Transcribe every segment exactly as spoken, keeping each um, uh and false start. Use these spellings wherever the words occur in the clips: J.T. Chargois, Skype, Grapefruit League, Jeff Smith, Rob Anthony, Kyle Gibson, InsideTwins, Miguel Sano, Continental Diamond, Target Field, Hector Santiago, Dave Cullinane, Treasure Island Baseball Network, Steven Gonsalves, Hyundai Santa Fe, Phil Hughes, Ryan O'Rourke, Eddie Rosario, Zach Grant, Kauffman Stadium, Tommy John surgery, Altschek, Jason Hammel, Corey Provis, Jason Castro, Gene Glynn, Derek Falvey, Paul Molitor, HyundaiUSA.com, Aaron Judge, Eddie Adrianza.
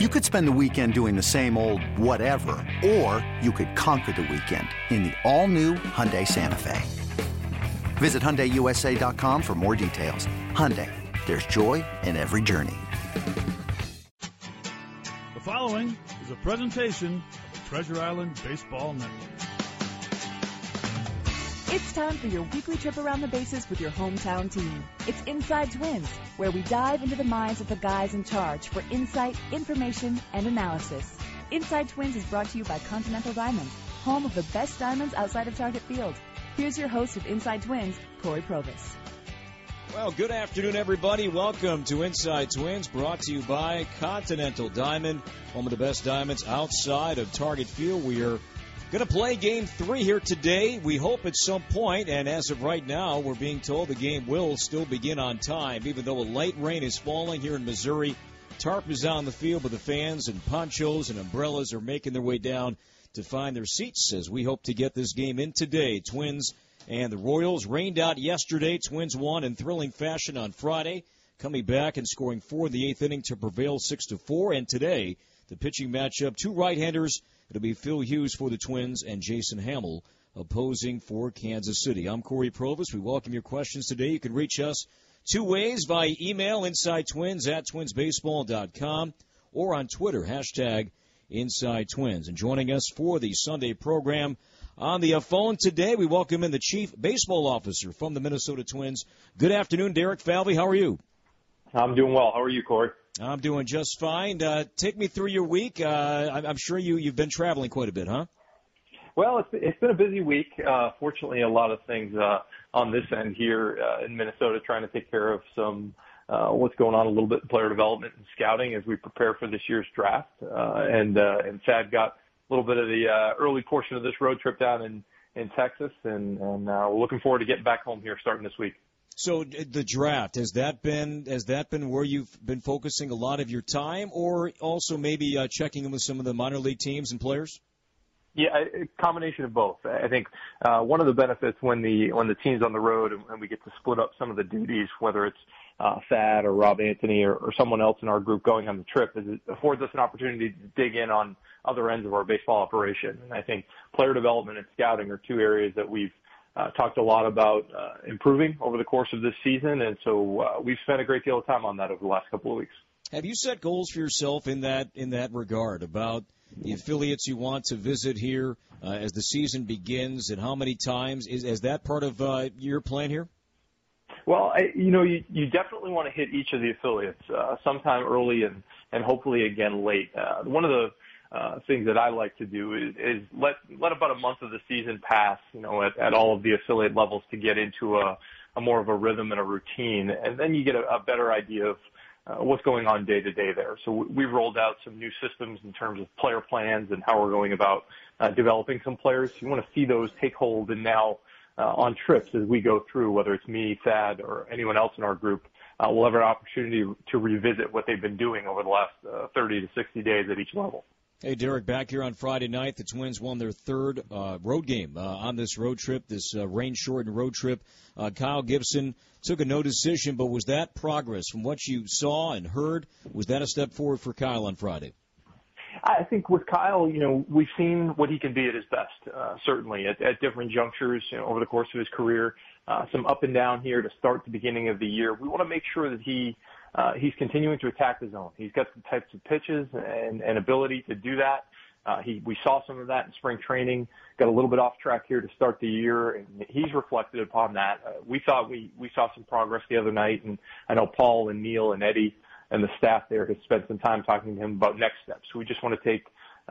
You could spend the weekend doing the same old whatever, or you could conquer the weekend in the all-new Hyundai Santa Fe. Visit Hyundai U S A dot com for more details. Hyundai, there's joy in every journey. The following is a presentation of the Treasure Island Baseball Network. It's time for your weekly trip around the bases with your hometown team. It's Inside Twins, where we dive into the minds of the guys in charge for insight, information, and analysis. Inside Twins is brought to you by Continental Diamond, home of the best diamonds outside of Target Field. Here's your host of Inside Twins, Corey Provis. Well, good afternoon, everybody. Welcome to Inside Twins, brought to you by Continental Diamond, home of the best diamonds outside of Target Field. We are going to play game three here today. We hope at some point, and as of right now, we're being told the game will still begin on time, even though a light rain is falling here in Missouri. Tarp is on the field, but the fans and ponchos and umbrellas are making their way down to find their seats as we hope to get this game in today. Twins and the Royals rained out yesterday. Twins won in thrilling fashion on Friday, coming back and scoring four in the eighth inning to prevail six to four. And today, the pitching matchup, two right-handers. It'll be Phil Hughes for the Twins and Jason Hammel opposing for Kansas City. I'm Corey Provis. We welcome your questions today. You can reach us two ways, via email, InsideTwins at Twins Baseball dot com, or on Twitter, hashtag InsideTwins. And joining us for the Sunday program on the phone today, we welcome in the Chief Baseball Officer from the Minnesota Twins. Good afternoon, Derek Falvey. How are you? I'm doing well. How are you, Corey? I'm doing just fine. Uh, take me through your week. Uh, I'm sure you, you've been traveling quite a bit, huh? Well, it's, it's been a busy week. Uh, fortunately, a lot of things uh, on this end here uh, in Minnesota, trying to take care of some uh, what's going on a little bit in player development and scouting as we prepare for this year's draft. Uh, and uh, and Chad got a little bit of the uh, early portion of this road trip down in, in Texas, and, and uh, we're looking forward to getting back home here starting this week. So the draft, has that been has that been where you've been focusing a lot of your time, or also maybe uh, checking in with some of the minor league teams and players? Yeah, a combination of both. I think uh, one of the benefits when the when the team's on the road and, and we get to split up some of the duties, whether it's uh, Thad or Rob Anthony or, or someone else in our group going on the trip, is it affords us an opportunity to dig in on other ends of our baseball operation. And I think player development and scouting are two areas that we've Uh, talked a lot about uh, improving over the course of this season, and so uh, we've spent a great deal of time on that over the last couple of weeks. Have you set goals for yourself in that in that regard about the affiliates you want to visit here uh, as the season begins, and how many times? Is, is that part of uh, your plan here? Well, I, you know, you, you definitely want to hit each of the affiliates uh, sometime early and, and hopefully again late. Uh, one of the Uh, things that I like to do is, is let let about a month of the season pass, you know, at, at all of the affiliate levels to get into a, a more of a rhythm and a routine, and then you get a, a better idea of uh, what's going on day to day there. So w- we've rolled out some new systems in terms of player plans and how we're going about uh, developing some players. You want to see those take hold, and now uh, on trips as we go through, whether it's me, Thad, or anyone else in our group, uh, we'll have an opportunity to revisit what they've been doing over the last uh, thirty to sixty days at each level. Hey, Derek, back here on Friday night, the Twins won their third uh, road game uh, on this road trip, this uh, rain-shortened road trip. Uh, Kyle Gibson took a no decision, but was that progress from what you saw and heard? Was that a step forward for Kyle on Friday? I think with Kyle, you know, we've seen what he can be at his best, uh, certainly, at, at different junctures, you know, over the course of his career. Uh, some up and down here to start the beginning of the year. We want to make sure that he – Uh, he's continuing to attack the zone. He's got the types of pitches and, and ability to do that. Uh, he, we saw some of that in spring training, got a little bit off track here to start the year, and he's reflected upon that. Uh, we thought we, we saw some progress the other night, and I know Paul and Neil and Eddie and the staff there has spent some time talking to him about next steps. We just want to take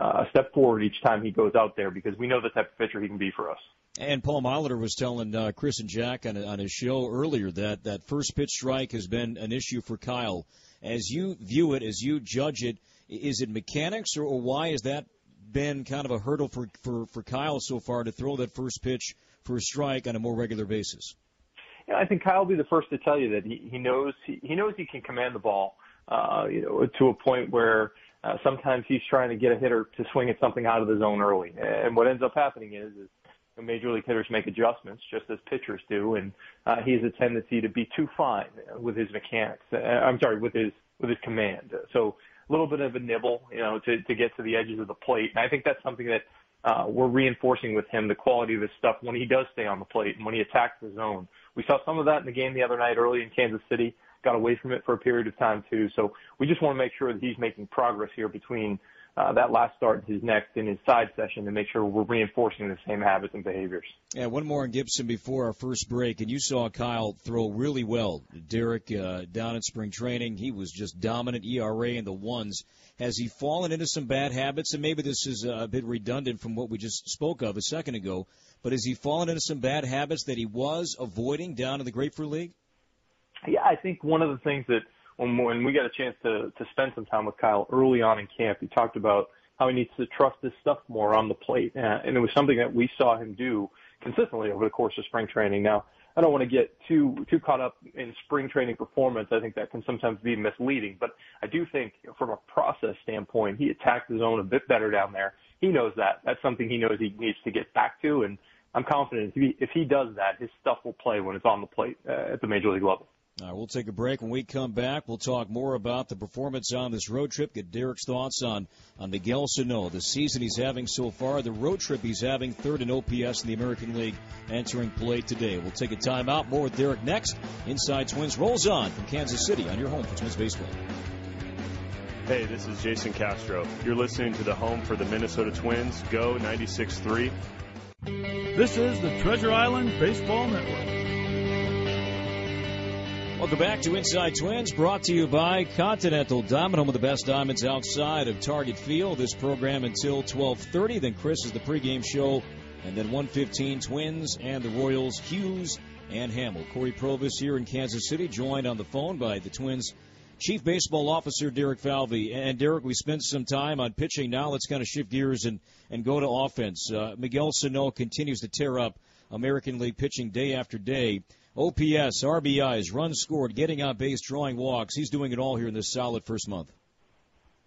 uh, a step forward each time he goes out there because we know the type of pitcher he can be for us. And Paul Molitor was telling uh, Chris and Jack on, on his show earlier that that first pitch strike has been an issue for Kyle. As you view it, as you judge it, is it mechanics, or, or why has that been kind of a hurdle for, for, for Kyle so far to throw that first pitch for a strike on a more regular basis? Yeah, I think Kyle will be the first to tell you that he, he knows he, he knows he can command the ball uh, you know, to a point where uh, sometimes he's trying to get a hitter to swing at something out of the zone early. And what ends up happening is, is Major league hitters make adjustments just as pitchers do, and uh, he has a tendency to be too fine with his mechanics. Uh, I'm sorry, with his with his command. So little bit of a nibble, you know, to, to get to the edges of the plate. And I think that's something that uh, we're reinforcing with him, the quality of his stuff when he does stay on the plate and when he attacks the zone. We saw some of that in the game the other night early in Kansas City, got away from it for a period of time too. So we just want to make sure that he's making progress here between Uh, that last start is his next in his side session to make sure we're reinforcing the same habits and behaviors. Yeah, one more on Gibson before our first break. And you saw Kyle throw really well. Derek uh, down at spring training, he was just dominant, E R A in the ones. Has he fallen into some bad habits? And maybe this is a bit redundant from what we just spoke of a second ago, but has he fallen into some bad habits that he was avoiding down in the Grapefruit League? Yeah, I think one of the things that when we got a chance to, to spend some time with Kyle early on in camp, he talked about how he needs to trust his stuff more on the plate. And it was something that we saw him do consistently over the course of spring training. Now, I don't want to get too too caught up in spring training performance. I think that can sometimes be misleading. But I do think from a process standpoint, he attacked the zone a bit better down there. He knows that. That's something he knows he needs to get back to. And I'm confident if he, if he does that, his stuff will play when it's on the plate uh, at the major league level. All right, we'll take a break. When we come back, we'll talk more about the performance on this road trip, get Derek's thoughts on, on Miguel Sano, the season he's having so far, the road trip he's having, third in O P S in the American League, entering play today. We'll take a timeout. More with Derek next. Inside Twins rolls on from Kansas City on your home for Twins baseball. Hey, this is Jason Castro. You're listening to the home for the Minnesota Twins, Go ninety-six three. This is the Treasure Island Baseball Network. Welcome back to Inside Twins, brought to you by Continental Diamond, home of the best diamonds outside of Target Field. This program until twelve thirty. Then Chris is the pregame show, and then one fifteen Twins and the Royals, Hughes and Hammel. Corey Provis here in Kansas City, joined on the phone by the Twins Chief Baseball Officer Derek Falvey. And, Derek, we spent some time on pitching. Now let's kind of shift gears and, and go to offense. Uh, Miguel Sano continues to tear up American League pitching day after day. O P S, R B Is, runs scored, getting on base, drawing walks. He's doing it all here in this solid first month.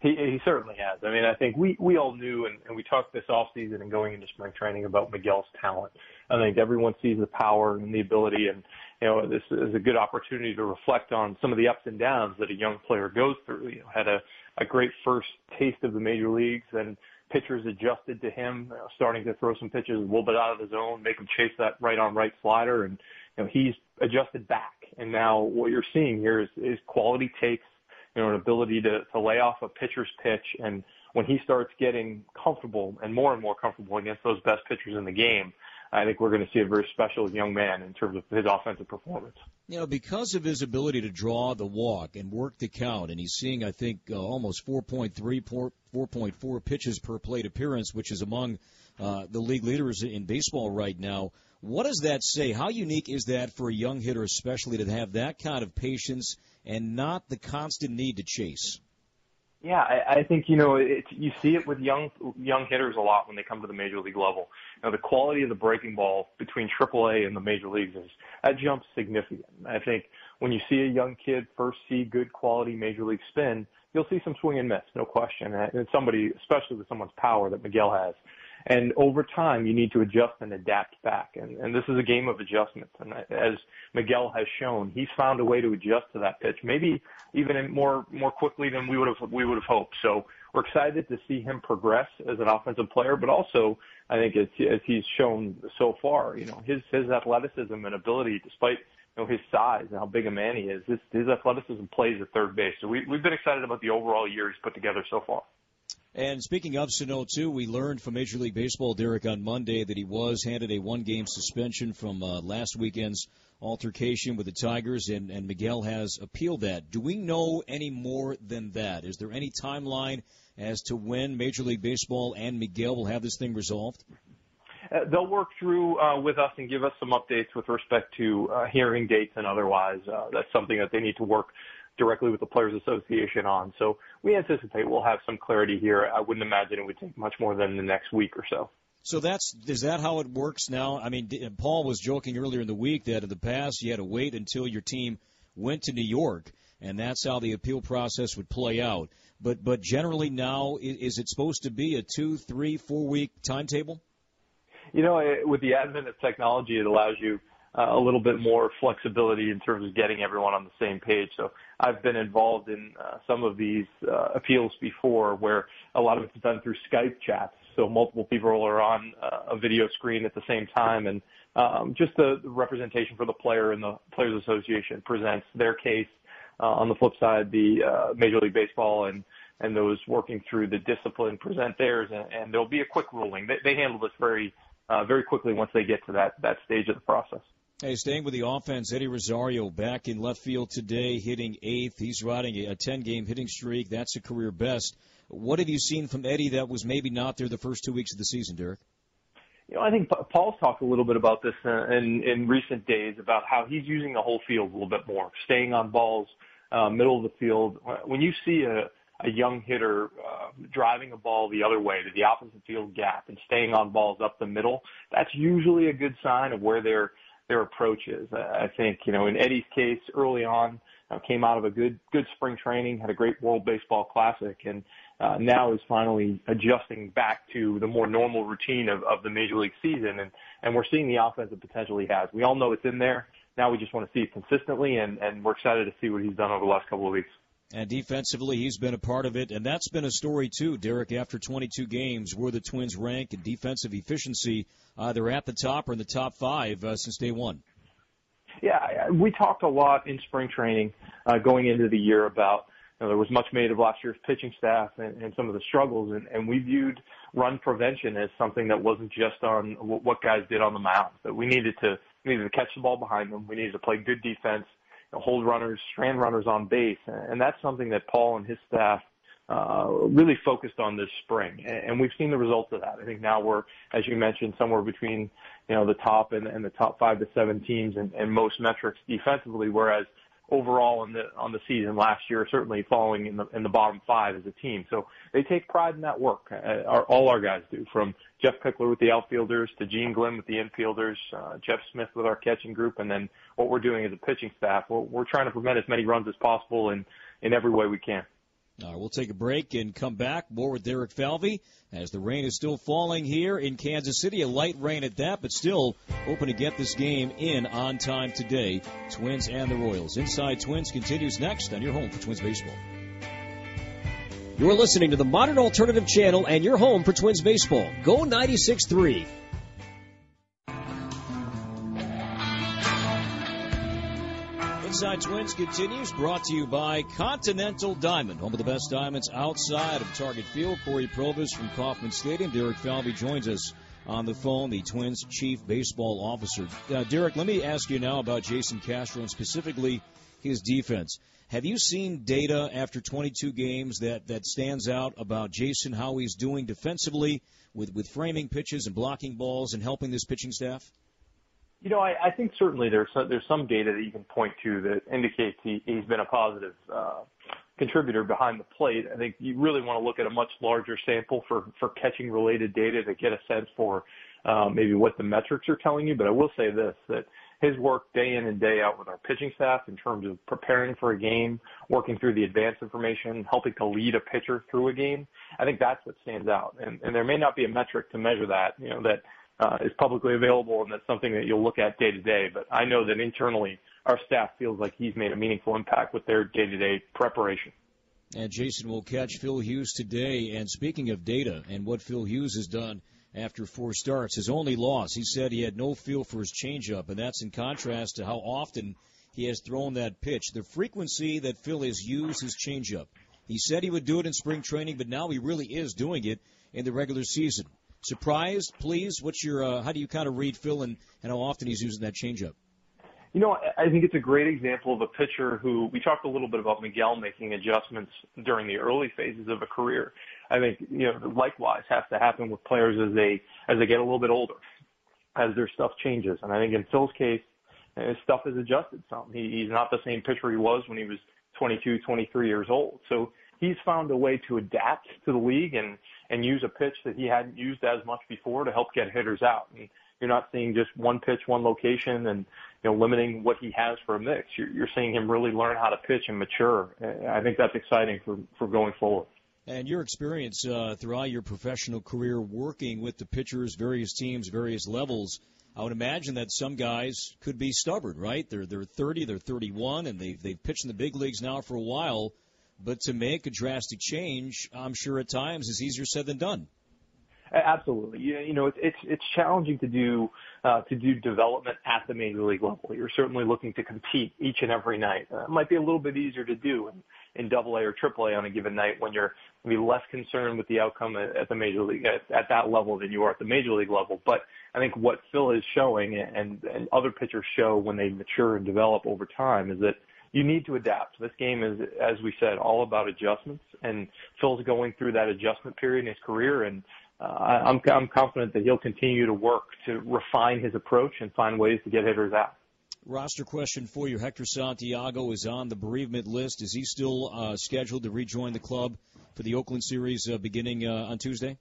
He, he certainly has. I mean, I think we, we all knew, and, and we talked this offseason and going into spring training about Miguel's talent. I think everyone sees the power and the ability, and, you know, this is a good opportunity to reflect on some of the ups and downs that a young player goes through. You know, had a, a great first taste of the major leagues, and pitchers adjusted to him, you know, starting to throw some pitches a little bit out of the zone, make him chase that right-on-right slider, and you know, he's adjusted back. And now what you're seeing here is, is quality takes, you know, an ability to, to lay off a pitcher's pitch. And when he starts getting comfortable and more and more comfortable against those best pitchers in the game, I think we're going to see a very special young man in terms of his offensive performance. You know, because of his ability to draw the walk and work the count, and he's seeing, I think, uh, almost four point three, four point four pitches per plate appearance, which is among uh, the league leaders in baseball right now. What does that say? How unique is that for a young hitter, especially to have that kind of patience and not the constant need to chase? Yeah, I, I think, you know, it's, you see it with young young hitters a lot when they come to the major league level. Now, the quality of the breaking ball between triple A and the major leagues, is that jump's significant. I think when you see a young kid first see good quality major league spin, you'll see some swing and miss, no question. And somebody, especially with someone's power that Miguel has. And over time, you need to adjust and adapt back. And, and this is a game of adjustments. And as Miguel has shown, he's found a way to adjust to that pitch, maybe even more more quickly than we would have we would have hoped. So we're excited to see him progress as an offensive player, but also I think as, as he's shown so far, you know, his his athleticism and ability, despite you know his size and how big a man he is, his, his athleticism plays at third base. So we, we've been excited about the overall year he's put together so far. And speaking of Sano, too, we learned from Major League Baseball, Derek, on Monday that he was handed a one-game suspension from uh, last weekend's altercation with the Tigers, and, and Miguel has appealed that. Do we know any more than that? Is there any timeline as to when Major League Baseball and Miguel will have this thing resolved? Uh, they'll work through uh, with us and give us some updates with respect to uh, hearing dates and otherwise. Uh, that's something that they need to work directly with the Players Association on. So we anticipate we'll have some clarity here. I wouldn't imagine it would take much more than the next week or so. So that's is that how it works now? I mean, Paul was joking earlier in the week that in the past you had to wait until your team went to New York, and that's how the appeal process would play out. But but generally now, is it supposed to be a two, three, four-week timetable? You know, with the advent of technology, it allows you uh, a little bit more flexibility in terms of getting everyone on the same page. So I've been involved in uh, some of these uh, appeals before where a lot of it's done through Skype chats. So multiple people are on uh, a video screen at the same time, and um, just the, the representation for the player and the Players Association presents their case. Uh, on the flip side, the uh, Major League Baseball and and those working through the discipline present theirs, and, and there'll be a quick ruling. They, they handle this very, uh, very quickly once they get to that, that stage of the process. Hey, staying with the offense, Eddie Rosario back in left field today, hitting eighth. He's riding a ten-game hitting streak. That's a career best. What have you seen from Eddie that was maybe not there the first two weeks of the season, Derek? You know, I think Paul's talked a little bit about this in, in recent days about how he's using the whole field a little bit more, staying on balls, uh, middle of the field. When you see a a young hitter uh, driving a ball the other way to the opposite field gap and staying on balls up the middle, that's usually a good sign of where their their approach is. I think, you know, in Eddie's case early on, uh, came out of a good good spring training, had a great World Baseball Classic, and uh, now is finally adjusting back to the more normal routine of, of the Major League season, and, and we're seeing the offense that potential he has. We all know it's in there. Now we just want to see it consistently, and, and we're excited to see what he's done over the last couple of weeks. And defensively, he's been a part of it, and that's been a story, too, Derek, after twenty-two games, where the Twins rank in defensive efficiency, either at the top or in the top five uh, since day one. Yeah, we talked a lot in spring training uh, going into the year about, you know, there was much made of last year's pitching staff and, and some of the struggles, and, and we viewed run prevention as something that wasn't just on what guys did on the mound, that we needed to, we needed to catch the ball behind them, we needed to play good defense, hold runners, strand runners on base, and that's something that Paul and his staff uh, really focused on this spring, and we've seen the results of that. I think now we're, as you mentioned, somewhere between, you know, the top and, and the top five to seven teams and, and most metrics defensively, whereas overall on the on the season last year, certainly falling in the in the bottom five as a team. So they take pride in that work. Uh, our, all our guys do, from Jeff Pickler with the outfielders to Gene Glynn with the infielders, uh, Jeff Smith with our catching group, and then what we're doing as a pitching staff. We're, we're trying to prevent as many runs as possible in, in every way we can. All right, we'll take a break and come back. More with Derek Falvey as the rain is still falling here in Kansas City. A light rain at that, but still hoping to get this game in on time today. Twins and the Royals. Inside Twins continues next on your home for Twins Baseball. You're listening to the Modern Alternative Channel and your home for Twins Baseball. Go ninety-six three. Inside Twins continues, brought to you by Continental Diamond, home of the best diamonds outside of Target Field. Corey Provis from Kauffman Stadium. Derek Falvey joins us on the phone, the Twins' chief baseball officer. Uh, Derek, let me ask you now about Jason Castro and specifically his defense. Have you seen data after twenty-two games that, that stands out about Jason, how he's doing defensively with, with framing pitches and blocking balls and helping this pitching staff? You know, I, I think certainly there's some, there's some data that you can point to that indicates he, he's been a positive uh, contributor behind the plate. I think you really want to look at a much larger sample for, for catching-related data to get a sense for uh, maybe what the metrics are telling you. But I will say this, that his work day in and day out with our pitching staff in terms of preparing for a game, working through the advanced information, helping to lead a pitcher through a game, I think that's what stands out. And, and there may not be a metric to measure that, you know, that Uh, is publicly available, and that's something that you'll look at day to day. But I know that internally our staff feels like he's made a meaningful impact with their day-to-day preparation. And Jason will catch Phil Hughes today. And speaking of data and what Phil Hughes has done after four starts, his only loss, he said he had no feel for his changeup, and that's in contrast to how often he has thrown that pitch. The frequency that Phil has used his changeup. He said he would do it in spring training, but now he really is doing it in the regular season. Surprised, pleased? What's your? Uh, how do you kind of read Phil and, and how often he's using that changeup? You know, I think it's a great example of a pitcher who we talked a little bit about Miguel making adjustments during the early phases of a career. I think, you know, likewise has to happen with players as they as they get a little bit older, as their stuff changes. And I think in Phil's case, his stuff has adjusted some. He, he's not the same pitcher he was when he was twenty-two, twenty-three years old. So he's found a way to adapt to the league and, and use a pitch that he hadn't used as much before to help get hitters out. And you're not seeing just one pitch, one location, and, you know, limiting what he has for a mix. You're, you're seeing him really learn how to pitch and mature. And I think that's exciting for, for going forward. And your experience uh, throughout your professional career working with the pitchers, various teams, various levels, I would imagine that some guys could be stubborn, right? They're they're thirty, they're thirty-one, and they've they've pitched in the big leagues now for a while. But to make a drastic change, I'm sure at times is easier said than done. Absolutely. You, you know, it's, it's it's challenging to do uh, to do development at the major league level. You're certainly looking to compete each and every night. Uh, it might be a little bit easier to do in, in double A or triple A on a given night when you're be less concerned with the outcome at, at the major league at, at that level than you are at the major league level. But I think what Phil is showing and, and other pitchers show when they mature and develop over time is that you need to adapt. This game is, as we said, all about adjustments, and Phil's going through that adjustment period in his career, and uh, I'm, I'm confident that he'll continue to work to refine his approach and find ways to get hitters out. Roster question for you. Hector Santiago is on the bereavement list. Is he still uh, scheduled to rejoin the club for the Oakland series uh, beginning uh, on Tuesday?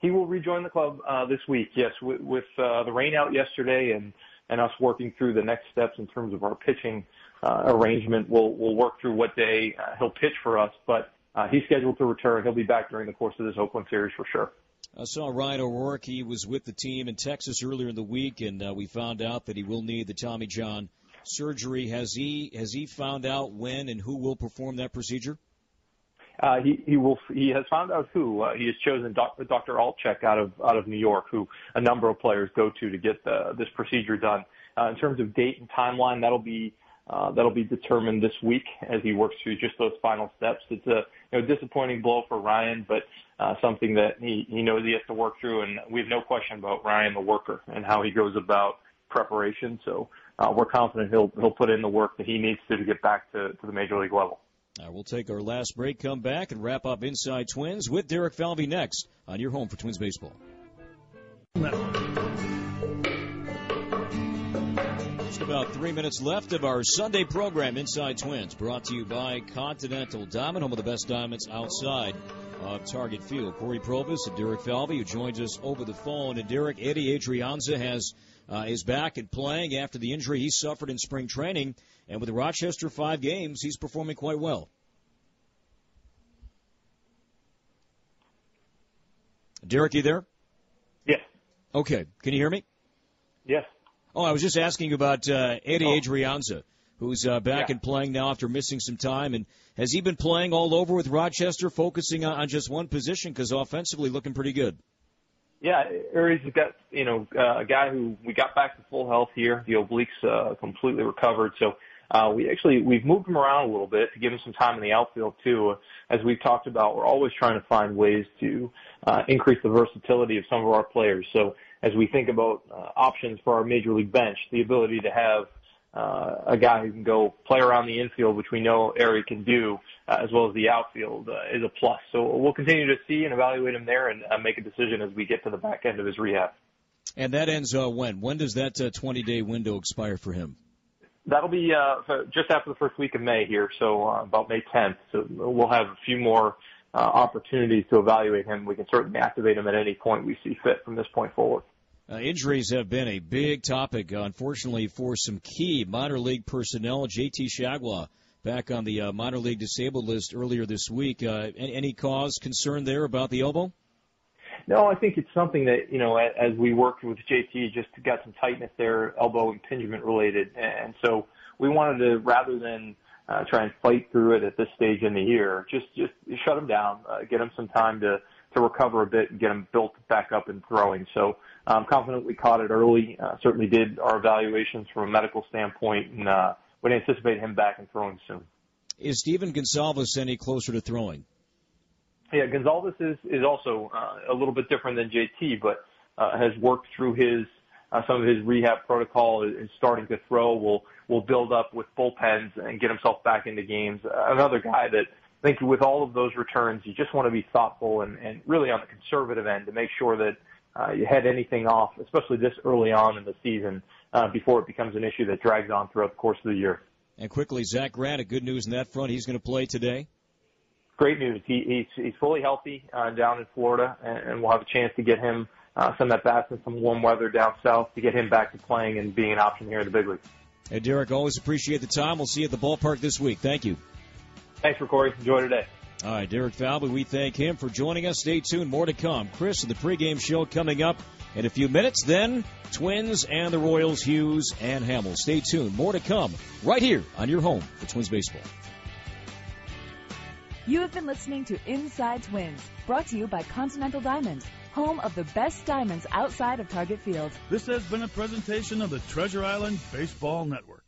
He will rejoin the club uh, this week, yes, with, with uh, the rain out yesterday and and us working through the next steps in terms of our pitching uh, arrangement. We'll, we'll work through what day uh, he'll pitch for us, but uh, he's scheduled to return. He'll be back during the course of this Oakland series for sure. I saw Ryan O'Rourke. He was with the team in Texas earlier in the week, and uh, we found out that he will need the Tommy John surgery. Has he has he found out when and who will perform that procedure? Uh, he, he will. He has found out who. Uh, he has chosen Doctor Altschek out of out of New York, who a number of players go to to get the, this procedure done. Uh, in terms of date and timeline, that'll be uh, that'll be determined this week as he works through just those final steps. It's a you know, disappointing blow for Ryan, but uh, something that he, he knows he has to work through. And we have no question about Ryan, the worker, and how he goes about preparation. So uh, we're confident he'll he'll put in the work that he needs to to get back to, to the major league level. Right, we'll take our last break, come back, and wrap up Inside Twins with Derek Falvey next on your home for Twins baseball. Just about three minutes left of our Sunday program, Inside Twins, brought to you by Continental Diamond, home of the best diamonds outside of Target Field. Corey Provis and Derek Falvey, who joins us over the phone. And Derek, Eddie Adrianza has... Uh, is back and playing after the injury he suffered in spring training. And with the Rochester five games, he's performing quite well. Derek, you there? Yes. Okay. Can you hear me? Yes. Oh, I was just asking about uh, Eddie oh. Adrianza, who's uh, back yeah. and playing now after missing some time. And has he been playing all over with Rochester, focusing on, on just one position? Because offensively, looking pretty good. Yeah, Aries has got, you know, uh, a guy who we got back to full health here. The obliques uh, completely recovered. So uh, we actually, we've moved him around a little bit to give him some time in the outfield, too. As we've talked about, we're always trying to find ways to uh, increase the versatility of some of our players. So as we think about uh, options for our major league bench, the ability to have uh, a guy who can go play around the infield, which we know Aries can do, uh, as well as the outfield, uh, is a plus. So we'll continue to see and evaluate him there and uh, make a decision as we get to the back end of his rehab. And that ends uh, when? When does that uh, twenty-day window expire for him? That'll be uh, just after the first week of May here, so uh, about May tenth. So we'll have a few more uh, opportunities to evaluate him. We can certainly activate him at any point we see fit from this point forward. Uh, injuries have been a big topic, uh, unfortunately, for some key minor league personnel. J T. Chargois back on the uh, minor league disabled list earlier this week. Uh, any cause concern there about the elbow? No, I think it's something that, you know, as we worked with J T, just got some tightness there, elbow impingement related. And so we wanted to, rather than uh, try and fight through it at this stage in the year, just, just shut him down, uh, get him some time to, to recover a bit and get him built back up and throwing. So I'm confident we caught it early, uh, certainly did our evaluations from a medical standpoint, and uh, would anticipate him back and throwing soon. Is Steven Gonsalves any closer to throwing? Yeah, Gonsalves is, is also uh, a little bit different than J T, but uh, has worked through his uh, some of his rehab protocol, is starting to throw, will, will build up with bullpens and get himself back into games. Uh, another guy that I think with all of those returns, you just want to be thoughtful and, and really on the conservative end to make sure that uh, you head anything off, especially this early on in the season, uh, before it becomes an issue that drags on throughout the course of the year. And quickly, Zach Grant, good news in that front. He's going to play today. Great news. He, he's, he's fully healthy uh, down in Florida, and, and we'll have a chance to get him uh, some at-bats and some warm weather down south to get him back to playing and being an option here in the big league. Hey, Derek, always appreciate the time. We'll see you at the ballpark this week. Thank you. Thanks for Corey. Enjoy today. All right, Derek Falvey, we thank him for joining us. Stay tuned, more to come. Chris and the pregame show coming up in a few minutes. Then, Twins and the Royals, Hughes and Hammel. Stay tuned, more to come right here on your home for Twins Baseball. You have been listening to Inside Twins, brought to you by Continental Diamond, home of the best diamonds outside of Target Field. This has been a presentation of the Treasure Island Baseball Network.